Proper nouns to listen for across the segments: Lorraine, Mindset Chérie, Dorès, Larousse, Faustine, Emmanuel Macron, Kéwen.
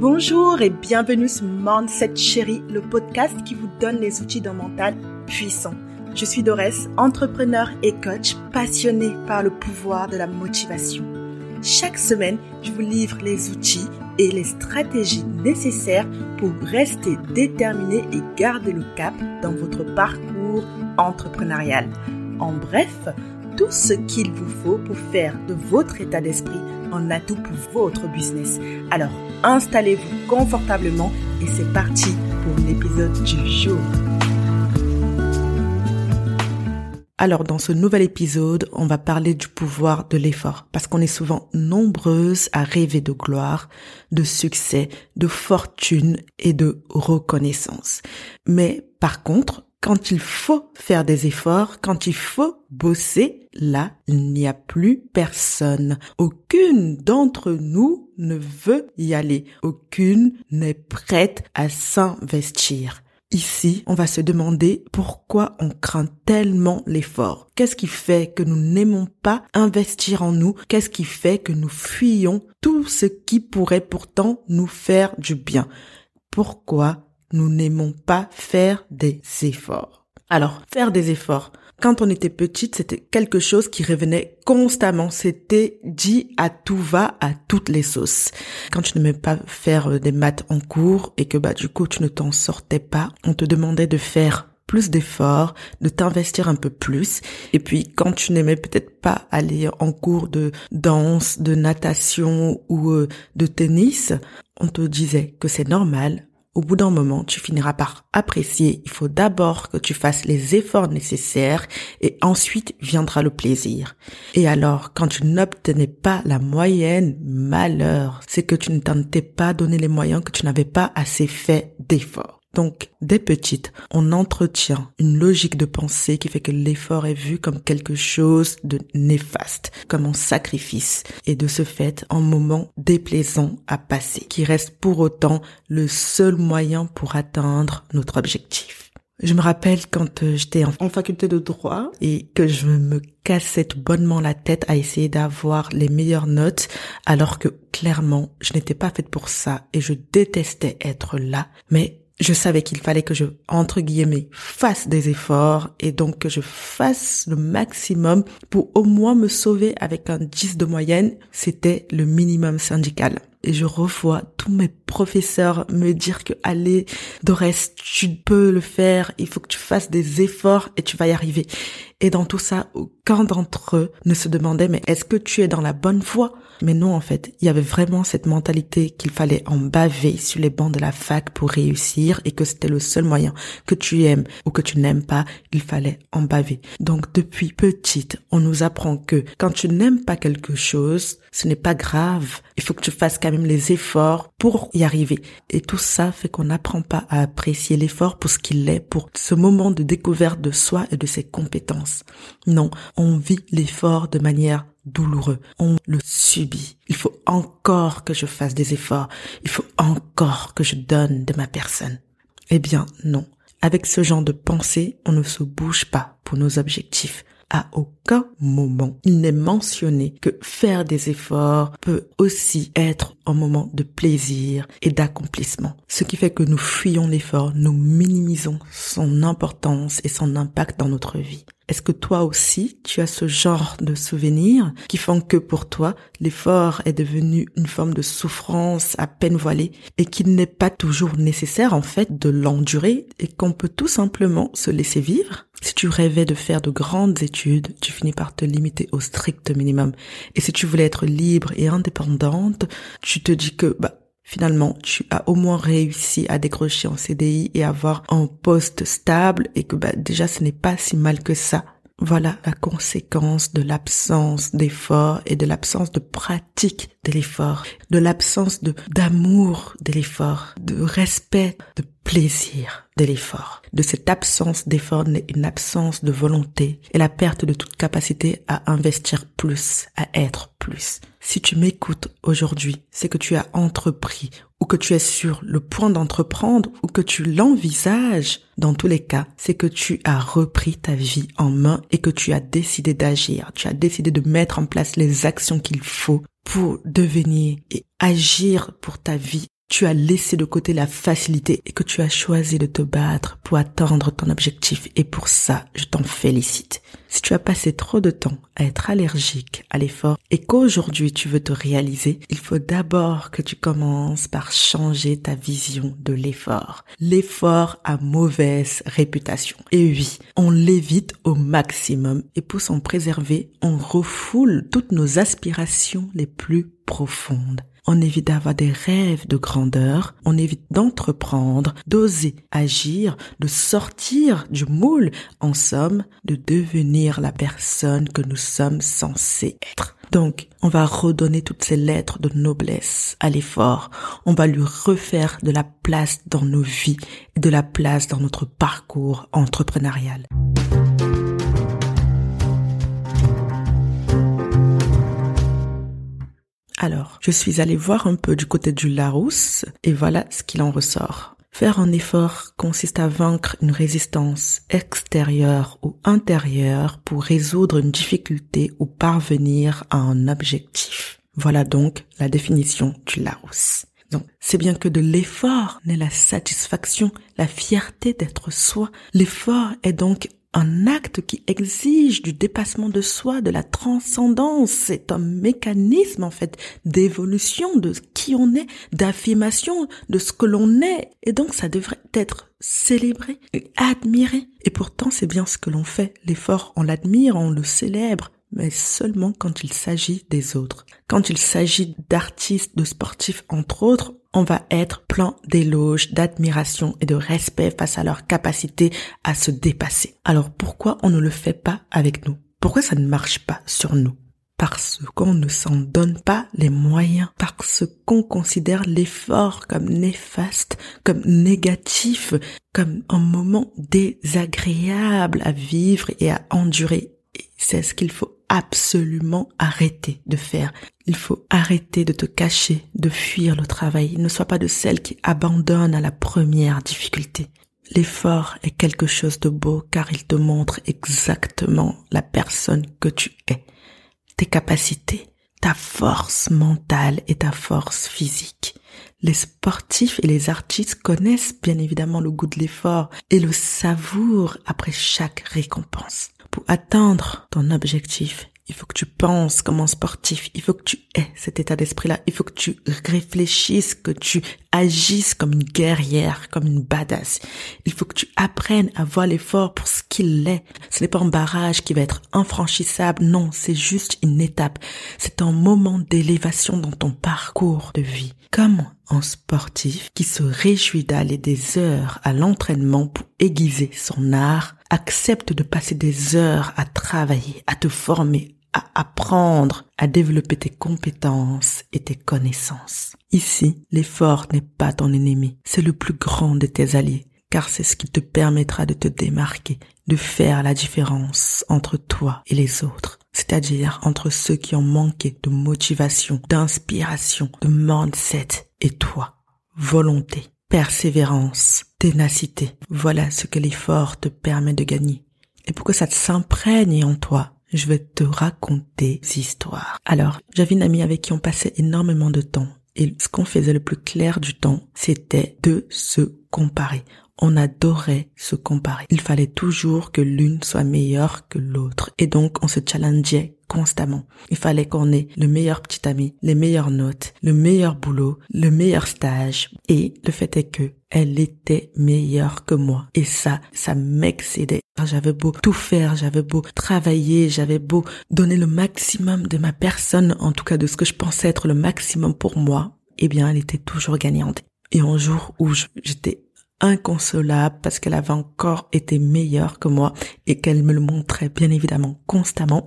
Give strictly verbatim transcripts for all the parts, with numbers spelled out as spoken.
Bonjour et bienvenue sur Mindset Chérie, le podcast qui vous donne les outils d'un mental puissant. Je suis Dorès, entrepreneur et coach passionnée par le pouvoir de la motivation. Chaque semaine, je vous livre les outils et les stratégies nécessaires pour rester déterminé et garder le cap dans votre parcours entrepreneurial. En bref, tout ce qu'il vous faut pour faire de votre état d'esprit un atout pour votre business. Alors, installez-vous confortablement et c'est parti pour l'épisode du jour. Alors, dans ce nouvel épisode, on va parler du pouvoir de l'effort parce qu'on est souvent nombreuses à rêver de gloire, de succès, de fortune et de reconnaissance. Mais par contre, quand il faut faire des efforts, quand il faut bosser, là, il n'y a plus personne. Aucune d'entre nous ne veut y aller. Aucune n'est prête à s'investir. Ici, on va se demander pourquoi on craint tellement l'effort. Qu'est-ce qui fait que nous n'aimons pas investir en nous? Qu'est-ce qui fait que nous fuyons tout ce qui pourrait pourtant nous faire du bien? Pourquoi nous n'aimons pas faire des efforts? Alors, faire des efforts. Quand on était petite, c'était quelque chose qui revenait constamment. C'était dit à tout va, à toutes les sauces. Quand tu n'aimais pas faire des maths en cours et que bah du coup tu ne t'en sortais pas, on te demandait de faire plus d'efforts, de t'investir un peu plus. Et puis, quand tu n'aimais peut-être pas aller en cours de danse, de natation ou de tennis, on te disait que c'est normal. Au bout d'un moment, tu finiras par apprécier. Il faut d'abord que tu fasses les efforts nécessaires et ensuite viendra le plaisir. Et alors, quand tu n'obtenais pas la moyenne, malheur, c'est que tu ne t'en étais pas donné les moyens, que tu n'avais pas assez fait d'efforts. Donc, dès petite, on entretient une logique de pensée qui fait que l'effort est vu comme quelque chose de néfaste, comme un sacrifice, et de ce fait, un moment déplaisant à passer, qui reste pour autant le seul moyen pour atteindre notre objectif. Je me rappelle quand j'étais en faculté de droit et que je me cassais bonnement la tête à essayer d'avoir les meilleures notes, alors que clairement, je n'étais pas faite pour ça et je détestais être là, mais je savais qu'il fallait que je, entre guillemets, fasse des efforts et donc que je fasse le maximum pour au moins me sauver avec un dix de moyenne. C'était le minimum syndical. Et je revois tous mes professeurs me dire que « Allez, Dorès, tu peux le faire, il faut que tu fasses des efforts et tu vas y arriver. » Et dans tout ça, aucun d'entre eux ne se demandait « Mais est-ce que tu es dans la bonne voie ?» Mais non, en fait, il y avait vraiment cette mentalité qu'il fallait en baver sur les bancs de la fac pour réussir et que c'était le seul moyen, que tu aimes ou que tu n'aimes pas, il fallait en baver. Donc depuis petite, on nous apprend que quand tu n'aimes pas quelque chose, ce n'est pas grave, il faut que tu fasses quand même les efforts pour y arriver. Et tout ça fait qu'on n'apprend pas à apprécier l'effort pour ce qu'il est, pour ce moment de découverte de soi et de ses compétences. Non, on vit l'effort de manière douloureux. On le subit. Il faut encore que je fasse des efforts. Il faut encore que je donne de ma personne. Eh bien, non. Avec ce genre de pensée, on ne se bouge pas pour nos objectifs. À aucun moment, il n'est mentionné que faire des efforts peut aussi être un moment de plaisir et d'accomplissement. Ce qui fait que nous fuyons l'effort, nous minimisons son importance et son impact dans notre vie. Est-ce que toi aussi, tu as ce genre de souvenirs qui font que pour toi, l'effort est devenu une forme de souffrance à peine voilée et qu'il n'est pas toujours nécessaire en fait de l'endurer et qu'on peut tout simplement se laisser vivre? Si tu rêvais de faire de grandes études, tu finis par te limiter au strict minimum. Et si tu voulais être libre et indépendante, tu te dis que bah finalement, tu as au moins réussi à décrocher en C D I et avoir un poste stable et que bah déjà ce n'est pas si mal que ça. Voilà la conséquence de l'absence d'effort et de l'absence de pratique de l'effort, de l'absence de d'amour de l'effort, de respect, de plaisir de l'effort. De cette absence d'effort naît une absence de volonté et la perte de toute capacité à investir plus, à être plus. Si tu m'écoutes aujourd'hui, c'est que tu as entrepris ou que tu es sur le point d'entreprendre ou que tu l'envisages. Dans tous les cas, c'est que tu as repris ta vie en main et que tu as décidé d'agir. Tu as décidé de mettre en place les actions qu'il faut pour devenir et agir pour ta vie tu as laissé de côté la facilité et que tu as choisi de te battre pour atteindre ton objectif. Et pour ça, je t'en félicite. Si tu as passé trop de temps à être allergique à l'effort et qu'aujourd'hui tu veux te réaliser, il faut d'abord que tu commences par changer ta vision de l'effort. L'effort a mauvaise réputation. Et oui, on l'évite au maximum et pour s'en préserver, on refoule toutes nos aspirations les plus profondes. On évite d'avoir des rêves de grandeur, on évite d'entreprendre, d'oser agir, de sortir du moule, en somme, de devenir la personne que nous sommes censés être. Donc, on va redonner toutes ces lettres de noblesse à l'effort. On va lui refaire de la place dans nos vies et de la place dans notre parcours entrepreneurial. Alors, je suis allée voir un peu du côté du Larousse et voilà ce qu'il en ressort. Faire un effort consiste à vaincre une résistance extérieure ou intérieure pour résoudre une difficulté ou parvenir à un objectif. Voilà donc la définition du Larousse. Donc, c'est bien que de l'effort naît la satisfaction, la fierté d'être soi. L'effort est donc un acte qui exige du dépassement de soi, de la transcendance. C'est un mécanisme, en fait, d'évolution de qui on est, d'affirmation de ce que l'on est. Et donc, ça devrait être célébré et admiré. Et pourtant, c'est bien ce que l'on fait. L'effort, on l'admire, on le célèbre, mais seulement quand il s'agit des autres. Quand il s'agit d'artistes, de sportifs, entre autres, on va être plein d'éloges, d'admiration et de respect face à leur capacité à se dépasser. Alors pourquoi on ne le fait pas avec nous? Pourquoi ça ne marche pas sur nous? Parce qu'on ne s'en donne pas les moyens, parce qu'on considère l'effort comme néfaste, comme négatif, comme un moment désagréable à vivre et à endurer. Et c'est ce qu'il faut absolument arrêter de faire. Il faut arrêter de te cacher, de fuir le travail. Ne sois pas de celle qui abandonne à la première difficulté. L'effort est quelque chose de beau car il te montre exactement la personne que tu es, tes capacités, ta force mentale et ta force physique. Les sportifs et les artistes connaissent bien évidemment le goût de l'effort et le savourent après chaque récompense. Pour atteindre ton objectif, il faut que tu penses comme un sportif, il faut que tu aies cet état d'esprit-là, il faut que tu réfléchisses, que tu agisses comme une guerrière, comme une badass. Il faut que tu apprennes à voir l'effort pour ce qu'il est. Ce n'est pas un barrage qui va être infranchissable, non, c'est juste une étape. C'est un moment d'élévation dans ton parcours de vie. Comme un sportif qui se réjouit d'aller des heures à l'entraînement pour aiguiser son art, accepte de passer des heures à travailler, à te former, à apprendre, à développer tes compétences et tes connaissances. Ici, l'effort n'est pas ton ennemi, c'est le plus grand de tes alliés, car c'est ce qui te permettra de te démarquer, de faire la différence entre toi et les autres, c'est-à-dire entre ceux qui ont manqué de motivation, d'inspiration, de mindset et toi. Volonté, persévérance, ténacité, voilà ce que l'effort te permet de gagner. Et pour que ça s'imprègne en toi, je vais te raconter des histoires. Alors, j'avais une amie avec qui on passait énormément de temps. Et ce qu'on faisait le plus clair du temps, c'était de se comparer. On adorait se comparer. Il fallait toujours que l'une soit meilleure que l'autre. Et donc, on se challengeait constamment. Il fallait qu'on ait le meilleur petit ami, les meilleures notes, le meilleur boulot, le meilleur stage. Et le fait est que elle était meilleure que moi. Et ça, ça m'excédait. J'avais beau tout faire, j'avais beau travailler, j'avais beau donner le maximum de ma personne, en tout cas de ce que je pensais être le maximum pour moi. Eh bien, elle était toujours gagnante. Et un jour où j'étais inconsolable parce qu'elle avait encore été meilleure que moi et qu'elle me le montrait bien évidemment constamment.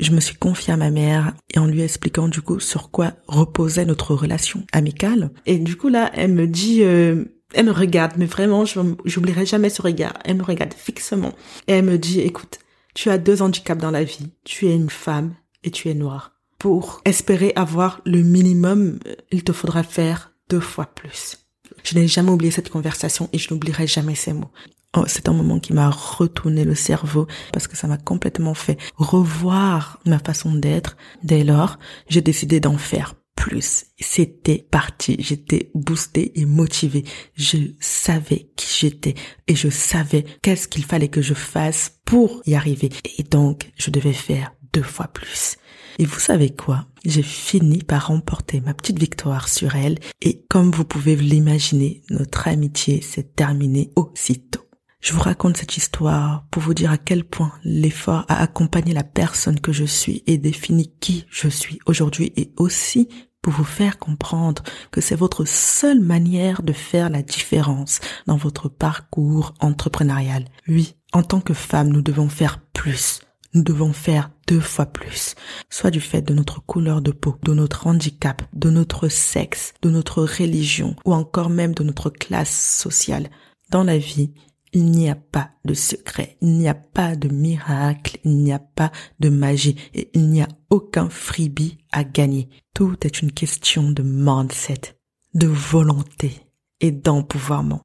Je me suis confiée à ma mère et en lui expliquant du coup sur quoi reposait notre relation amicale. Et du coup là, elle me dit, euh, elle me regarde, mais vraiment, je j'oublierai jamais ce regard. Elle me regarde fixement et elle me dit, écoute, tu as deux handicaps dans la vie. Tu es une femme et tu es noire. Pour espérer avoir le minimum, il te faudra faire deux fois plus. Je n'ai jamais oublié cette conversation et je n'oublierai jamais ces mots. Oh, c'est un moment qui m'a retourné le cerveau parce que ça m'a complètement fait revoir ma façon d'être. Dès lors, j'ai décidé d'en faire plus, c'était parti. J'étais boostée et motivée. Je savais qui j'étais et je savais qu'est-ce qu'il fallait que je fasse pour y arriver. Et donc, je devais faire deux fois plus. Et vous savez quoi? J'ai fini par remporter ma petite victoire sur elle. Et comme vous pouvez l'imaginer, notre amitié s'est terminée aussitôt. Je vous raconte cette histoire pour vous dire à quel point l'effort a accompagné la personne que je suis et défini qui je suis aujourd'hui, et aussi pour vous faire comprendre que c'est votre seule manière de faire la différence dans votre parcours entrepreneurial. Oui, en tant que femme, nous devons faire plus. Nous devons faire deux fois plus, soit du fait de notre couleur de peau, de notre handicap, de notre sexe, de notre religion ou encore même de notre classe sociale. Dans la vie, il n'y a pas de secret, il n'y a pas de miracle, il n'y a pas de magie et il n'y a aucun freebie à gagner. Tout est une question de mindset, de volonté et d'empouvoirment.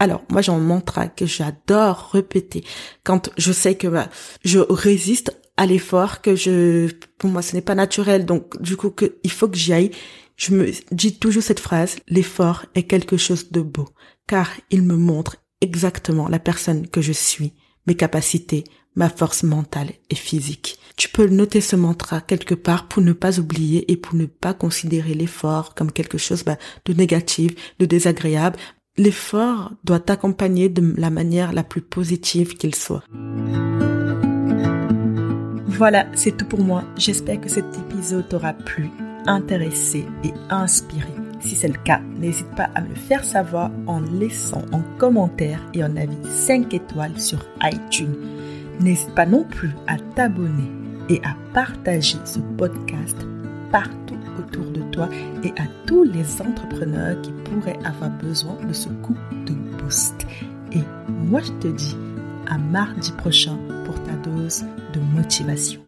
Alors, moi, j'ai un mantra que j'adore répéter quand je sais que bah, je résiste à l'effort, que je, pour moi, ce n'est pas naturel, donc du coup, que, il faut que j'y aille. Je me dis toujours cette phrase, l'effort est quelque chose de beau, car il me montre exactement la personne que je suis, mes capacités, ma force mentale et physique. Tu peux noter ce mantra quelque part pour ne pas oublier et pour ne pas considérer l'effort comme quelque chose bah, de négatif, de désagréable. L'effort doit t'accompagner de la manière la plus positive qu'il soit. Voilà, c'est tout pour moi. J'espère que cet épisode t'aura plu, intéressé et inspiré. Si c'est le cas, n'hésite pas à me le faire savoir en laissant un commentaire et un avis cinq étoiles sur iTunes. N'hésite pas non plus à t'abonner et à partager ce podcast partout autour de toi et à tous les entrepreneurs qui pourraient avoir besoin de ce coup de boost. Et moi, je te dis à mardi prochain pour ta dose de motivation.